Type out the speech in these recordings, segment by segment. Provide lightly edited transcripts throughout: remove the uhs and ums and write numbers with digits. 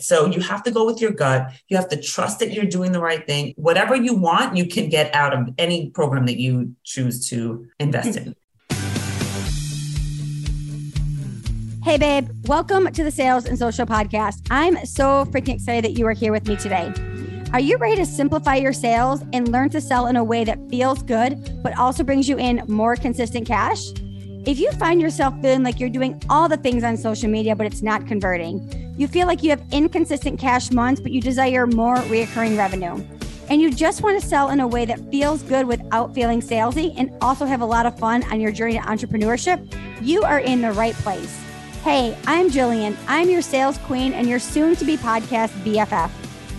So you have to go with your gut. You have to trust that you're doing the right thing. Whatever you want, you can get out of any program that you choose to invest in. Hey, babe, welcome to the Sales and Social Podcast. I'm so freaking excited that you are here with me today. Are you ready to simplify your sales and learn to sell in a way that feels good, but also brings you in more consistent cash? If you find yourself feeling like you're doing all the things on social media, but it's not converting, you feel like you have inconsistent cash months, but you desire more recurring revenue, and you just want to sell in a way that feels good without feeling salesy and also have a lot of fun on your journey to entrepreneurship, you are in the right place. Hey, I'm Jillian. I'm your sales queen and your soon-to-be podcast BFF.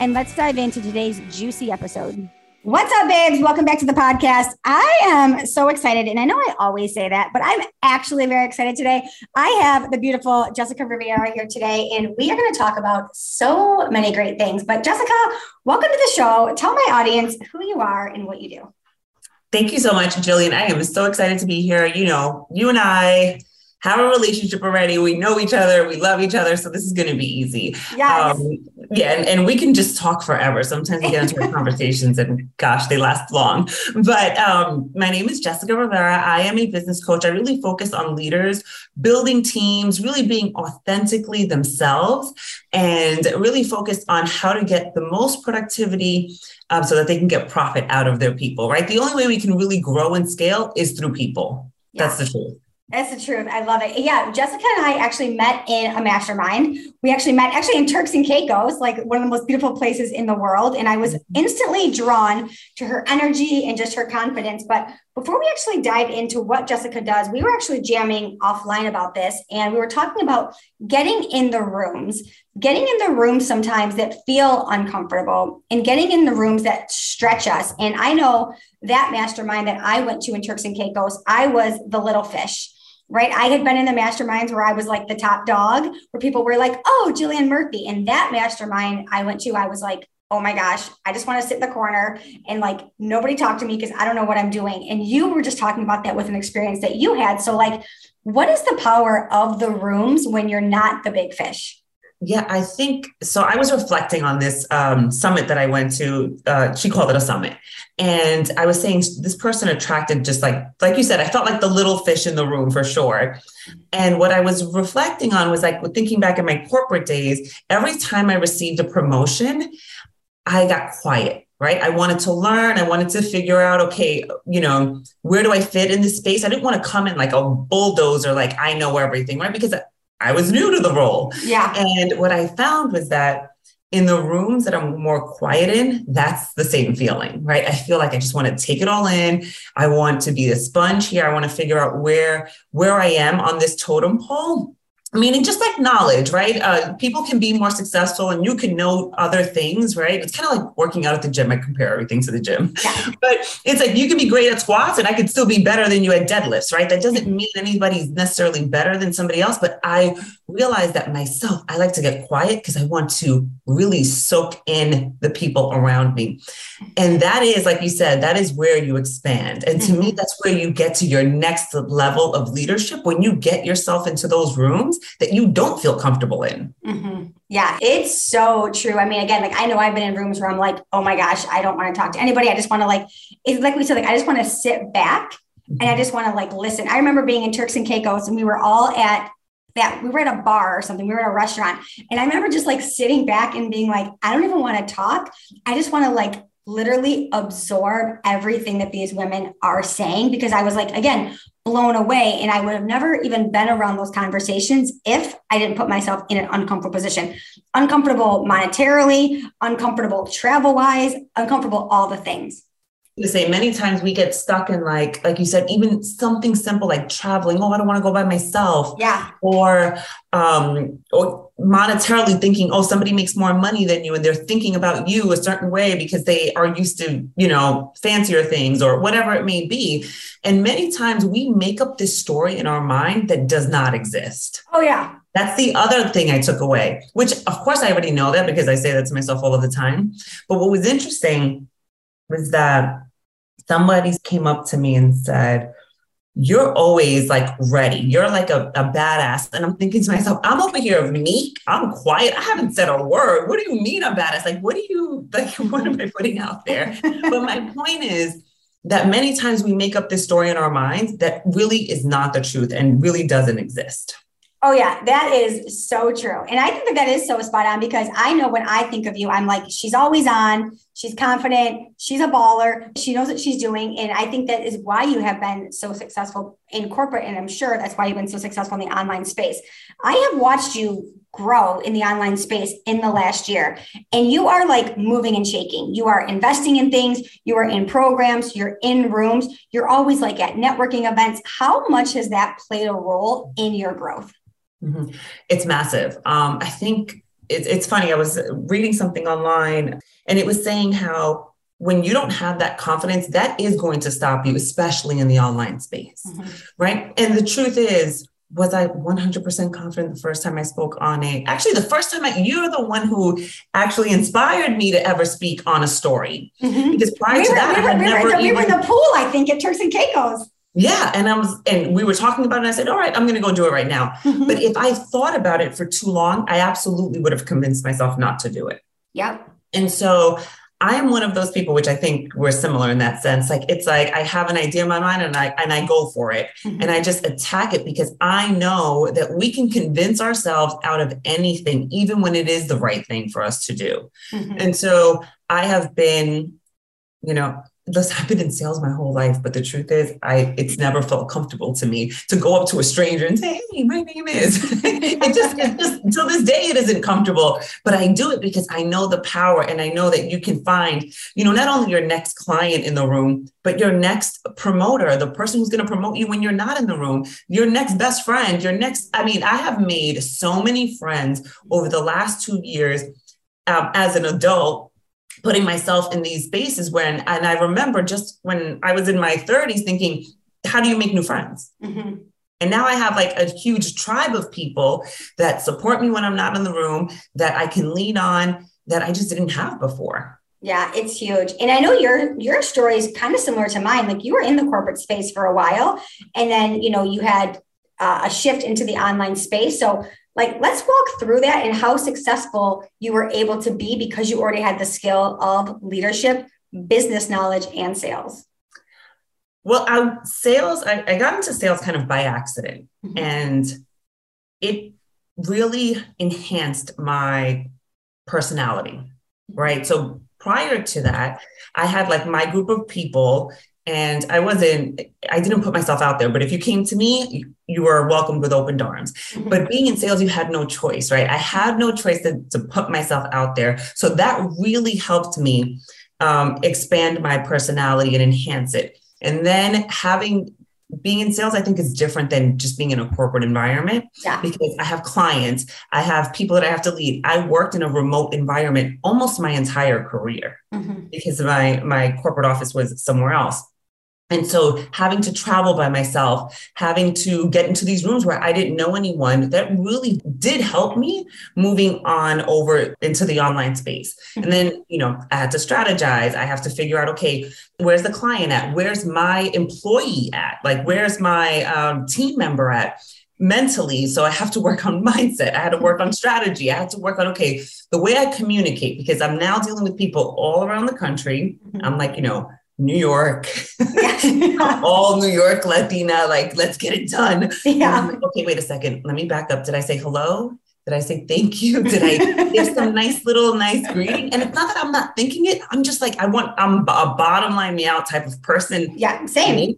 and let's dive into today's juicy episode. What's up, babes? Welcome back to the podcast. I am so excited, and I know I always say that, but I'm actually very excited today. I have the beautiful Jessica Rivera here today, and we are going to talk about so many great things. But Jessica, welcome to the show. Tell my audience who you are and what you do. Thank you so much, Jillian. I am so excited to be here. You know, you and I have a relationship already. We know each other. We love each other. So this is going to be easy. Yes. And we can just talk forever. Sometimes we get into our conversations and gosh, they last long. But my name is Jessica Rivera. I am a business coach. I really focus on leaders, building teams, really being authentically themselves and really focused on how to get the most productivity so that they can get profit out of their people, right? The only way we can really grow and scale is through people. Yeah. That's the truth. That's the truth. I love it. Yeah. Jessica and I actually met in a mastermind. We actually met in Turks and Caicos, like one of the most beautiful places in the world. And I was instantly drawn to her energy and just her confidence. But before we actually dive into what Jessica does, we were actually jamming offline about this. And we were talking about getting in the rooms sometimes that feel uncomfortable and getting in the rooms that stretch us. And I know that mastermind that I went to in Turks and Caicos, I was the little fish. Right. I had been in the masterminds where I was like the top dog, where people were like, oh, Jillian Murphy. And that mastermind I went to, I was like, oh my gosh, I just want to sit in the corner and like nobody talk to me because I don't know what I'm doing. And you were just talking about that with an experience that you had. So like, what is the power of the rooms when you're not the big fish? Yeah, I think so. I was reflecting on this summit that I went to. She called it a summit. And I was saying this person attracted just like you said, I felt like the little fish in the room for sure. And what I was reflecting on was like thinking back in my corporate days, every time I received a promotion, I got quiet. Right. I wanted to learn. I wanted to figure out, okay, you know, where do I fit in this space? I didn't want to come in like a bulldozer, like I know everything, right? Because I was new to the role. Yeah. And what I found was that in the rooms that I'm more quiet in, that's the same feeling, right? I feel like I just want to take it all in. I want to be a sponge here. I want to figure out where I am on this totem pole. I mean, just like knowledge, right? People can be more successful and you can know other things, right? It's kind of like working out at the gym. I compare everything to the gym, yeah. But it's like, you can be great at squats and I could still be better than you at deadlifts, right? That doesn't mean anybody's necessarily better than somebody else, but I realized that myself, I like to get quiet because I want to really soak in the people around me. And that is, like you said, that is where you expand. And to me, that's where you get to your next level of leadership when you get yourself into those rooms that you don't feel comfortable in. Mm-hmm. Yeah, it's so true. I mean, again, like I know I've been in rooms where I'm like, oh my gosh, I don't want to talk to anybody. I just want to it's like we said, like I just want to sit back and I just want to like listen. I remember being in Turks and Caicos and we were all at that. We were at a bar or something. We were at a restaurant. And I remember just like sitting back and being like, I don't even want to talk. I just want to like literally absorb everything that these women are saying, because I was like, again, blown away. And I would have never even been around those conversations if I didn't put myself in an uncomfortable position, uncomfortable monetarily, uncomfortable travel wise, uncomfortable, all the things. to say, many times we get stuck in like you said, even something simple like traveling. Oh, I don't want to go by myself. Yeah. Or monetarily thinking, oh, somebody makes more money than you, and they're thinking about you a certain way because they are used to, you know, fancier things or whatever it may be. And many times we make up this story in our mind that does not exist. Oh, yeah. That's the other thing I took away, which of course I already know that because I say that to myself all of the time. But what was interesting was that somebody came up to me and said, you're always like ready. You're like a badass. And I'm thinking to myself, I'm over here meek. I'm quiet. I haven't said a word. What do you mean I'm badass? Like, what am I putting out there? But my point is that many times we make up this story in our minds that really is not the truth and really doesn't exist. Oh yeah, that is so true. And I think that is so spot on, because I know when I think of you, I'm like, she's always on, she's confident, she's a baller, she knows what she's doing. And I think that is why you have been so successful in corporate. And I'm sure that's why you've been so successful in the online space. I have watched you grow in the online space in the last year. And you are like moving and shaking. You are investing in things. You are in programs. You're in rooms. You're always like at networking events. How much has that played a role in your growth? Mm-hmm. It's massive. I think it's funny. I was reading something online and it was saying how when you don't have that confidence, that is going to stop you, especially in the online space. Mm-hmm. Right. And the truth is, was I 100% confident the first time I spoke on the first time you're the one who actually inspired me to ever speak on a story. Mm-hmm. Because we were in the pool, I think, at Turks and Caicos. Yeah. And we were talking about it. And I said, all right, I'm going to go do it right now. Mm-hmm. But if I thought about it for too long, I absolutely would have convinced myself not to do it. Yeah. And so I am one of those people, which I think we're similar in that sense. Like, it's like, I have an idea in my mind and I go for it. Mm-hmm. And I just attack it because I know that we can convince ourselves out of anything, even when it is the right thing for us to do. Mm-hmm. And so I have been, I've been in sales my whole life, but the truth is, it's never felt comfortable to me to go up to a stranger and say, "Hey, my name is." It just till this day, it isn't comfortable. But I do it because I know the power, and I know that you can find, not only your next client in the room, but your next promoter, the person who's going to promote you when you're not in the room, your next best friend, I have made so many friends over the last 2 years as an adult, putting myself in these spaces and I remember just when I was in my 30s thinking, how do you make new friends? Mm-hmm. And now I have like a huge tribe of people that support me when I'm not in the room, that I can lean on, that I just didn't have before. Yeah, it's huge. And I know your story is kind of similar to mine. Like, you were in the corporate space for a while, and then, you had a shift into the online space. So let's walk through that and how successful you were able to be because you already had the skill of leadership, business knowledge, and sales. Well, I got into sales kind of by accident, mm-hmm. and it really enhanced my personality, right? So prior to that, I had like my group of people, and I didn't put myself out there, but if you came to me, you were welcomed with open arms. Mm-hmm. But being in sales, you had no choice, right? I had no choice to put myself out there. So that really helped me expand my personality and enhance it. And then being in sales, I think, is different than just being in a corporate environment. Yeah. Because I have clients, I have people that I have to lead. I worked in a remote environment almost my entire career, mm-hmm. because my corporate office was somewhere else. And so having to travel by myself, having to get into these rooms where I didn't know anyone, that really did help me moving on over into the online space. Mm-hmm. And then, I had to strategize. I have to figure out, okay, where's the client at? Where's my employee at? Like, where's my team member at? Mentally. So I have to work on mindset. I had to work on strategy. I had to work on, okay, the way I communicate, because I'm now dealing with people all around the country. Mm-hmm. I'm like, New York, all New York Latina, like, let's get it done. Yeah. Like, okay, wait a second. Let me back up. Did I say hello? Did I say thank you? Did I give some nice greeting? And it's not that I'm not thinking it. I'm just like, I'm a bottom line me out type of person. Yeah, same.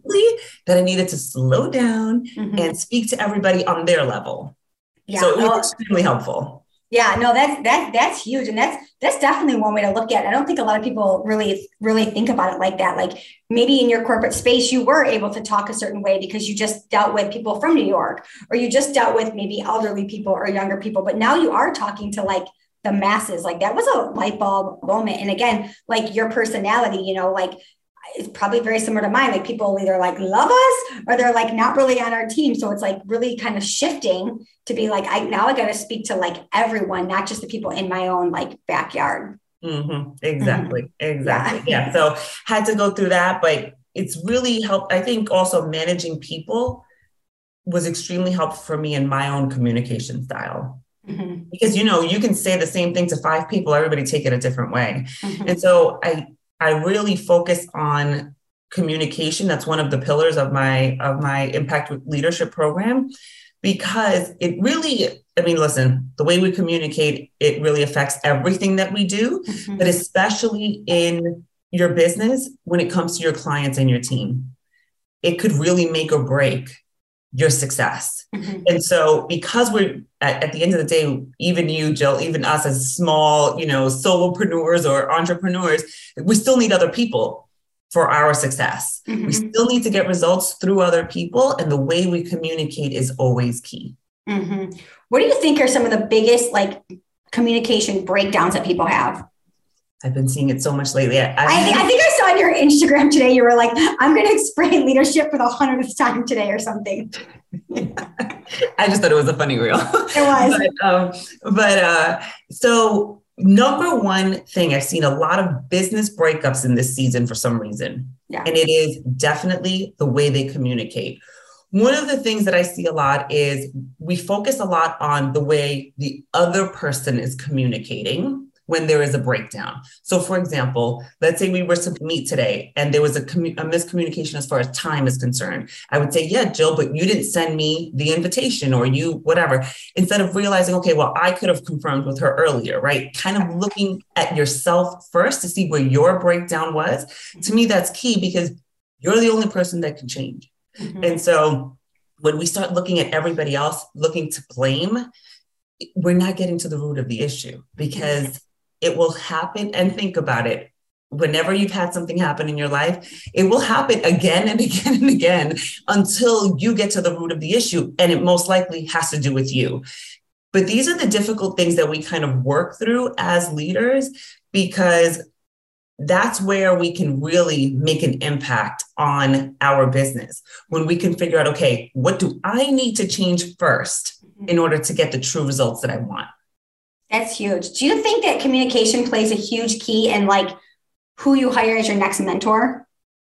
That I needed to slow down, mm-hmm. and speak to everybody on their level. Yeah. So it was extremely helpful. Yeah, no, that's huge. And that's definitely one way to look at it. I don't think a lot of people really think about it like that. Like maybe in your corporate space, you were able to talk a certain way because you just dealt with people from New York, or you just dealt with maybe elderly people or younger people. But now you are talking to like the masses. Like that was a light bulb moment. And again, like your personality, you know, like it's probably very similar to mine. Like people either like love us or they're like not really on our team. So it's like really kind of shifting to be like, I got to speak to like everyone, not just the people in my own like backyard. Mm-hmm. Exactly. Mm-hmm. Exactly. Yeah. So had to go through that, but it's really helped. I think also managing people was extremely helpful for me in my own communication style. Mm-hmm. Because, you know, you can say the same thing to five people, everybody take it a different way. Mm-hmm. And so I really focus on communication. That's one of the pillars of my Impact Leadership program, because it really, I mean, listen, the way we communicate, it really affects everything that we do, mm-hmm. but especially in your business, when it comes to your clients and your team, it could really make or break your success. Mm-hmm. And so because we're at the end of the day, even you, Jill, even us as small, you know, solopreneurs or entrepreneurs, we still need other people for our success. Mm-hmm. We still need to get results through other people. And the way we communicate is always key. Mm-hmm. What do you think are some of the biggest like communication breakdowns that people have? I've been seeing it so much lately. I think I saw on your Instagram today, you were like, I'm going to explain leadership for the 100th time today or something. Yeah. I just thought it was a funny reel. It was. So number one thing, I've seen a lot of business breakups in this season for some reason. Yeah. And it is definitely the way they communicate. One of the things that I see a lot is we focus a lot on the way the other person is communicating when there is a breakdown. So for example, let's say we were to meet today and there was a miscommunication as far as time is concerned. I would say, yeah, Jill, but you didn't send me the invitation or you, whatever, instead of realizing, okay, well, I could have confirmed with her earlier, right? Kind of looking at yourself first to see where your breakdown was. To me, that's key because you're the only person that can change. Mm-hmm. And so when we start looking at everybody else, looking to blame, we're not getting to the root of the issue because it will happen. And think about it. Whenever you've had something happen in your life, it will happen again and again and again until you get to the root of the issue. And it most likely has to do with you. But these are the difficult things that we kind of work through as leaders, because that's where we can really make an impact on our business. When we can figure out, okay, what do I need to change first in order to get the true results that I want? That's huge. Do you think that communication plays a huge key in like who you hire as your next mentor?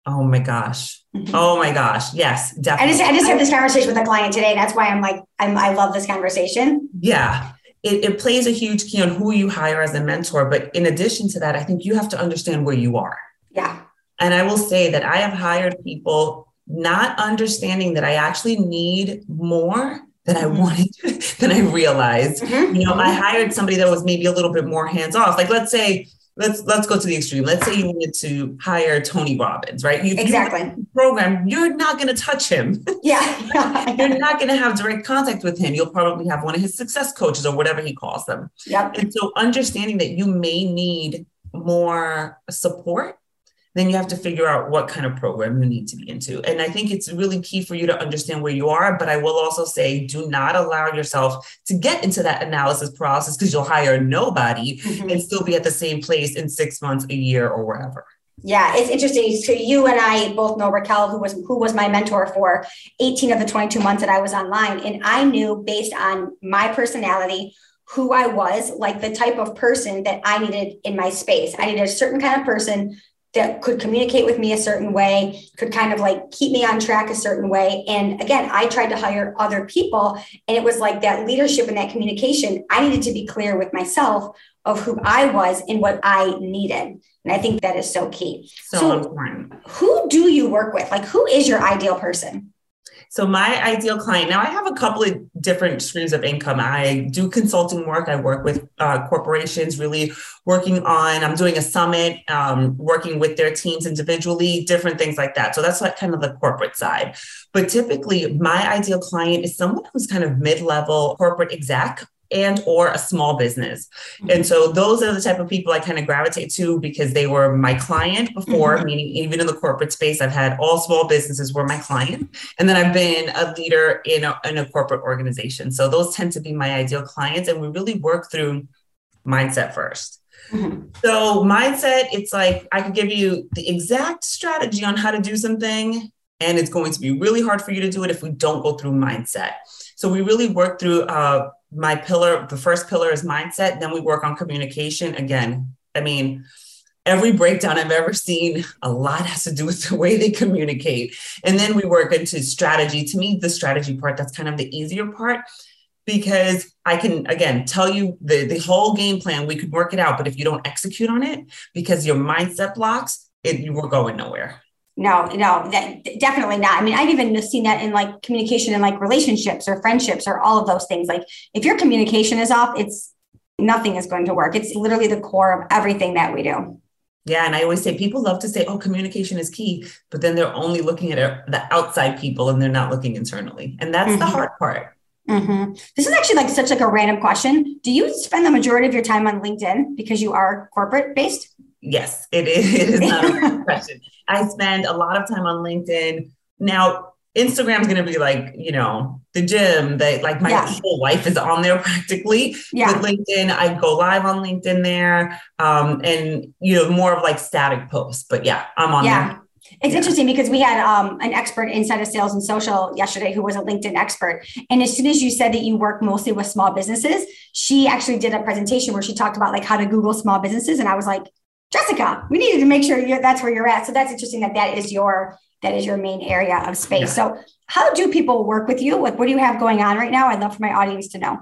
Oh my gosh. Mm-hmm. Oh my gosh. Yes, definitely. I just had this conversation with a client today. That's why I'm like, I love this conversation. Yeah. It plays a huge key on who you hire as a mentor. But in addition to that, I think you have to understand where you are. Yeah. And I will say that I have hired people not understanding that I actually need more than I wanted, than I realized. Mm-hmm. You know, I hired somebody that was maybe a little bit more hands-off. Like, let's say, let's go to the extreme. Let's say you wanted to hire Tony Robbins, right? You're not going to touch him. Yeah. You're not going to have direct contact with him. You'll probably have one of his success coaches or whatever he calls them. Yep. And so understanding that you may need more support, then you have to figure out what kind of program you need to be into. And I think it's really key for you to understand where you are, but I will also say, do not allow yourself to get into that analysis process because you'll hire nobody and still be at the same place in 6 months, a year, or wherever. Yeah, it's interesting. So you and I both know Raquel, who was my mentor for 18 of the 22 months that I was online. And I knew based on my personality, who I was, like the type of person that I needed in my space. I needed a certain kind of person that could communicate with me a certain way, could kind of like keep me on track a certain way. And again, I tried to hire other people and it was like that leadership and that communication. I needed to be clear with myself of who I was and what I needed. And I think that is so key. So important. Who do you work with? Like, who is your ideal person? So my ideal client, now I have a couple of different streams of income. I do consulting work. I work with corporations, really working on, I'm doing a summit, working with their teams individually, different things like that. So that's like kind of the corporate side. But typically my ideal client is someone who's kind of mid-level corporate exec and or a small business. Mm-hmm. And so those are the type of people I kind of gravitate to because they were my client before, mm-hmm. meaning even in the corporate space, I've had all small businesses were my client. And then I've been a leader in a corporate organization. So those tend to be my ideal clients. And we really work through mindset first. Mm-hmm. So mindset, it's like, I could give you the exact strategy on how to do something, and it's going to be really hard for you to do it if we don't go through mindset. So we really work through my pillar. The first pillar is mindset. Then we work on communication. Again, I mean, every breakdown I've ever seen, a lot has to do with the way they communicate. And then we work into strategy. To me, the strategy part, that's kind of the easier part, because I can, again, tell you the whole game plan. We could work it out, but if you don't execute on it because your mindset blocks it, you were going nowhere. No, that definitely not. I mean, I've even seen that in like communication and like relationships or friendships or all of those things. Like if your communication is off, it's nothing is going to work. It's literally the core of everything that we do. Yeah. And I always say people love to say, oh, communication is key, but then they're only looking at the outside people and they're not looking internally. And that's mm-hmm. the hard part. Mm-hmm. This is actually like such like a random question. Do you spend the majority of your time on LinkedIn because you are corporate based? Yes, it is not a good question. I spend a lot of time on LinkedIn. Now, Instagram is going to be like, the gym that like my whole life is on there practically. Yeah. With LinkedIn, I go live on LinkedIn there. And more of like static posts, but yeah, I'm on there. It's interesting because we had an expert inside of Sales and Social yesterday who was a LinkedIn expert. And as soon as you said that you work mostly with small businesses, she actually did a presentation where she talked about like how to Google small businesses. And I was like, Jessica, we needed to make sure that's where you're at. So that's interesting that is your main area of space. Yeah. So how do people work with you? Like, what do you have going on right now? I'd love for my audience to know.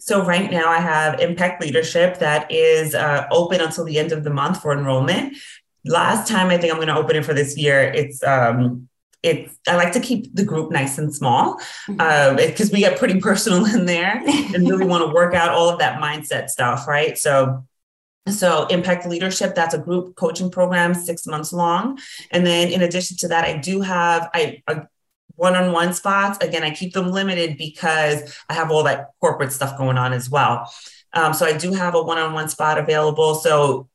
So right now I have Impact Leadership that is open until the end of the month for enrollment. Last time, I think I'm going to open it for this year. I like to keep the group nice and small because we get pretty personal in there and really want to work out all of that mindset stuff, right? So Impact Leadership, that's a group coaching program, 6 months long. And then in addition to that, I do have a one-on-one spots. Again, I keep them limited because I have all that corporate stuff going on as well. So I do have a one-on-one spot available. So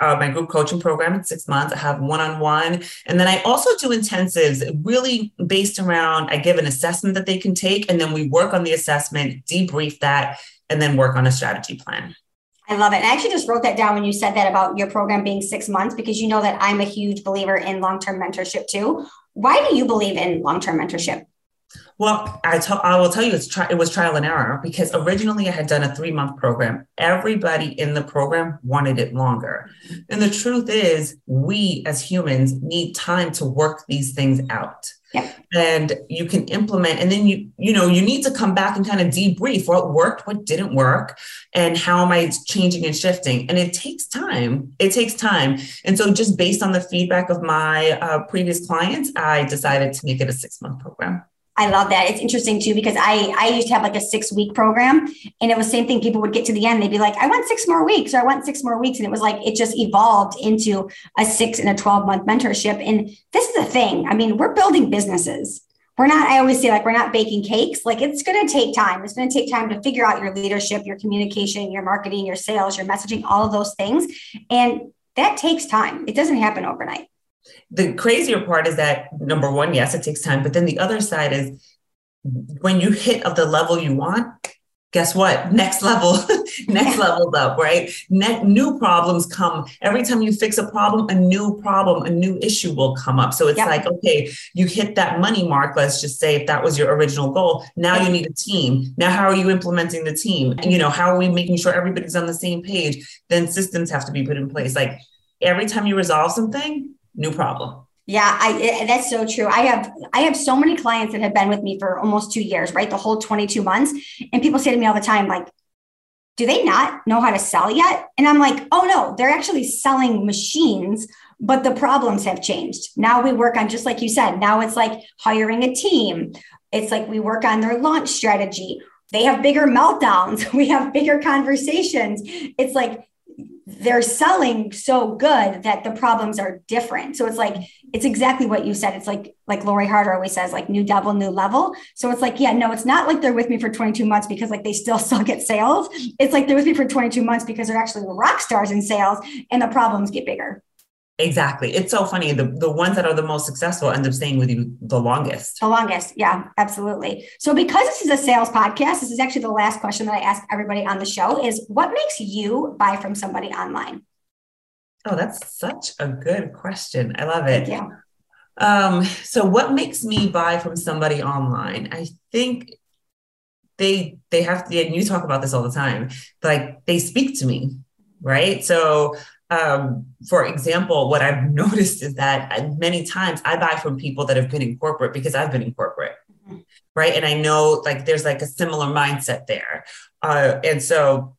my group coaching program in 6 months, I have one-on-one. And then I also do intensives really based around, I give an assessment that they can take, and then we work on the assessment, debrief that, and then work on a strategy plan. I love it. And I actually just wrote that down when you said that about your program being 6 months, because you know that I'm a huge believer in long-term mentorship too. Why do you believe in long-term mentorship? Well, I will tell you, it was trial and error, because originally I had done a 3-month program. Everybody in the program wanted it longer. And the truth is, we as humans need time to work these things out. Yep. And you can implement, and then you need to come back and kind of debrief what worked, what didn't work, and how am I changing and shifting? And it takes time. And so just based on the feedback of my previous clients, I decided to make it a 6-month program. I love that. It's interesting too, because I used to have like a 6-week program, and it was the same thing. People would get to the end. They'd be like, I want 6 more weeks, or I want 6 more weeks. And it was like, it just evolved into a 6 and a 12-month mentorship. And this is the thing. I mean, we're building businesses. I always say, like, we're not baking cakes. Like, it's going to take time. It's going to take time to figure out your leadership, your communication, your marketing, your sales, your messaging, all of those things. And that takes time. It doesn't happen overnight. The crazier part is that, number one, yes, it takes time. But then the other side is when you hit of the level you want, guess what? Next level, leveled up, right? New problems come. Every time you fix a problem, a new issue will come up. So it's like, okay, you hit that money mark. Let's just say if that was your original goal. Now you need a team. Now, how are you implementing the team? How are we making sure everybody's on the same page? Then systems have to be put in place. Like every time you resolve something, new problem. Yeah, that's so true. I have so many clients that have been with me for almost 2 years, right? The whole 22 months. And people say to me all the time, like, do they not know how to sell yet? And I'm like, oh no, they're actually selling machines, but the problems have changed. Now we work on, just like you said, now it's like hiring a team. It's like we work on their launch strategy. They have bigger meltdowns. We have bigger conversations. It's like, they're selling so good that the problems are different. So it's like, it's exactly what you said. It's like Lori Harder always says, like new devil, new level. So it's like, yeah, no, it's not like they're with me for 22 months because like they still suck at sales. It's like they're with me for 22 months because they're actually rock stars in sales and the problems get bigger. Exactly. It's so funny. The ones that are the most successful end up staying with you the longest. Yeah, absolutely. So because this is a sales podcast, this is actually the last question that I ask everybody on the show is what makes you buy from somebody online? Oh, that's such a good question. I love it. Thank you. So what makes me buy from somebody online? I think they have to, and you talk about this all the time, like they speak to me, right? So for example, what I've noticed is that many times I buy from people that have been in corporate because I've been in corporate, right? And I know like there's like a similar mindset there. And so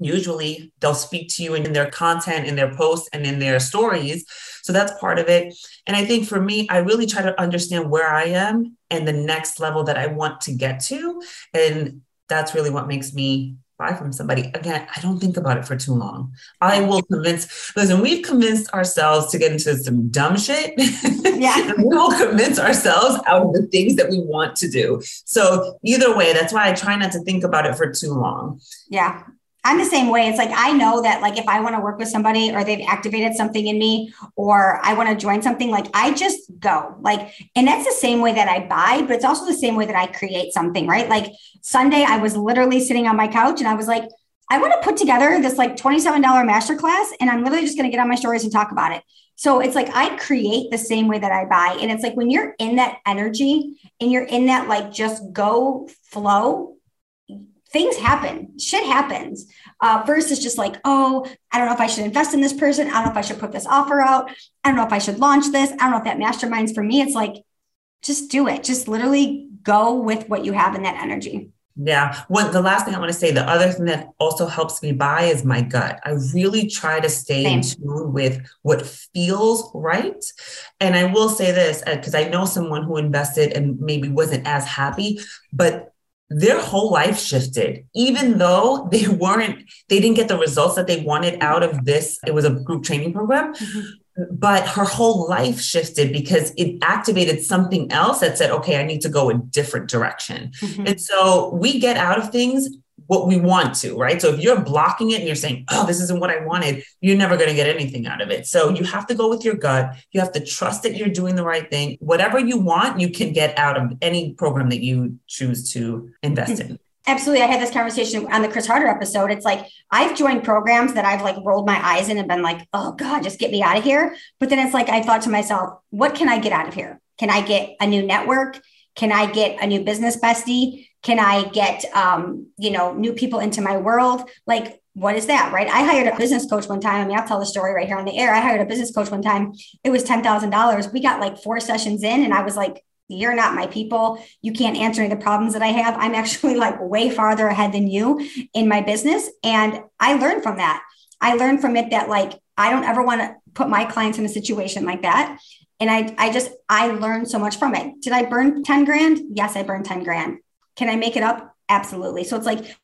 usually they'll speak to you in their content, in their posts, and in their stories. So that's part of it. And I think for me, I really try to understand where I am and the next level that I want to get to. And that's really what makes me buy from somebody. Again, I don't think about it for too long. I will convince, listen, we've convinced ourselves to get into some dumb shit. Yeah. We will convince ourselves out of the things that we want to do. So either way, that's why I try not to think about it for too long. Yeah. I'm the same way. It's like, I know that like, if I want to work with somebody or they've activated something in me, or I want to join something, like I just go like, and that's the same way that I buy, but it's also the same way that I create something, right? Like Sunday, I was literally sitting on my couch and I was like, I want to put together this like $27 masterclass and I'm literally just going to get on my stories and talk about it. So it's like, I create the same way that I buy. And it's like, when you're in that energy and you're in that, like, just go flow, things happen, shit happens, versus just like, oh, I don't know if I should invest in this person. I don't know if I should put this offer out. I don't know if I should launch this. I don't know if that mastermind's for me. It's like, just do it. Just literally go with what you have in that energy. Yeah. Well, the last thing I want to say, the other thing that also helps me buy is my gut. I really try to stay in tune with what feels right. And I will say this, because I know someone who invested and maybe wasn't as happy, but their whole life shifted, even though they didn't get the results that they wanted out of this. It was a group training program, but her whole life shifted because it activated something else that said, okay, I need to go a different direction. And so we get out of things what we want to, right? So if you're blocking it and you're saying, oh, this isn't what I wanted, you're never going to get anything out of it. So you have to go with your gut. You have to trust that you're doing the right thing. Whatever you want, you can get out of any program that you choose to invest in. Absolutely. I had this conversation on the Chris Harder episode. It's like, I've joined programs that I've like rolled my eyes in and been like, oh God, just get me out of here. But then it's like, I thought to myself, what can I get out of here? Can I get a new network? Can I get a new business bestie? Can I get, new people into my world? Like, what is that, right? I hired a business coach one time. I mean, I'll tell the story right here on the air. I hired a business coach one time. It was $10,000. We got like 4 sessions in and I was like, you're not my people. You can't answer any of the problems that I have. I'm actually like way farther ahead than you in my business. And I learned from that. I learned from it that like, I don't ever want to put my clients in a situation like that. And I learned so much from it. Did I burn 10 grand? Yes, I burned 10 grand. Can I make it up? Absolutely. So it's like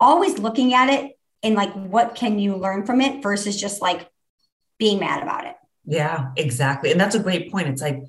always looking at it and like, what can you learn from it versus just like being mad about it? Yeah, exactly. And that's a great point. It's like,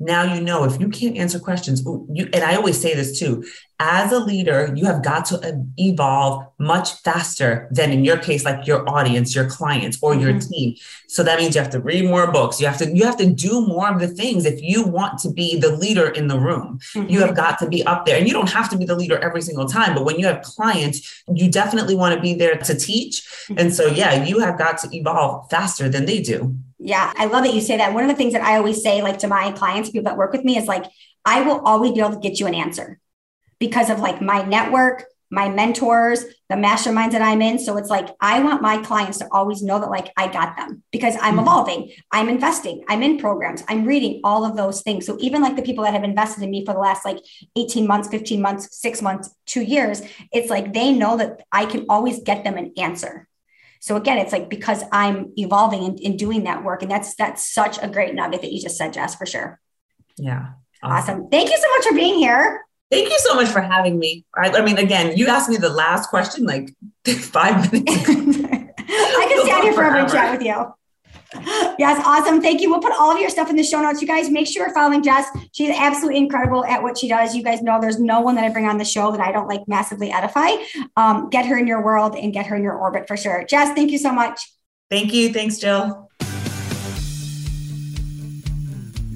now, if you can't answer questions, and I always say this too, as a leader, you have got to evolve much faster than in your case, like your audience, your clients, or your team. So that means you have to read more books. You have to do more of the things. If you want to be the leader in the room, you have got to be up there, and you don't have to be the leader every single time. But when you have clients, you definitely want to be there to teach. And so, yeah, you have got to evolve faster than they do. Yeah. I love that you say that. One of the things that I always say, like to my clients, people that work with me is like, I will always be able to get you an answer because of like my network, my mentors, the masterminds that I'm in. So it's like, I want my clients to always know that like I got them because I'm evolving, I'm investing, I'm in programs, I'm reading all of those things. So even like the people that have invested in me for the last like 18 months, 15 months, 6 months, 2 years, it's like, they know that I can always get them an answer. So again, it's like, because I'm evolving and doing that work. And that's such a great nugget that you just said, Jess, for sure. Yeah. Awesome. Thank you so much for being here. Thank you so much for having me. I mean, again, you asked me the last question, like 5 minutes ago. I could stay on here for having a chat with you. Yes, awesome. Thank you. We'll put all of your stuff in the show notes. You guys make sure you're following Jess. She's absolutely incredible at what she does. You guys know there's no one that I bring on the show that I don't like massively edify. Get her in your world and get her in your orbit for sure. Jess, thank you so much. Thank you. Thanks, Jill.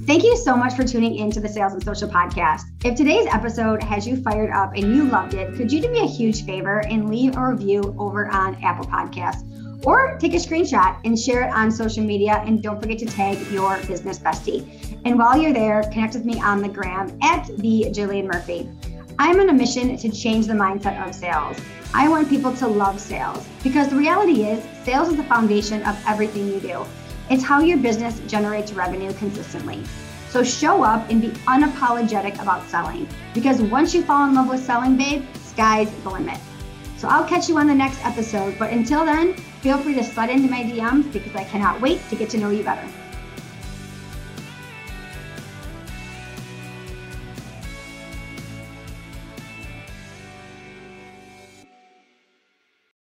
Thank you so much for tuning into the Sales and Social Podcast. If today's episode has you fired up and you loved it, could you do me a huge favor and leave a review over on Apple Podcasts? Or take a screenshot and share it on social media. And don't forget to tag your business bestie. And while you're there, connect with me on the gram at the Jillian Murphy. I'm on a mission to change the mindset of sales. I want people to love sales because the reality is sales is the foundation of everything you do. It's how your business generates revenue consistently. So show up and be unapologetic about selling, because once you fall in love with selling, babe, sky's the limit. So I'll catch you on the next episode, but until then, feel free to slide into my DMs because I cannot wait to get to know you better.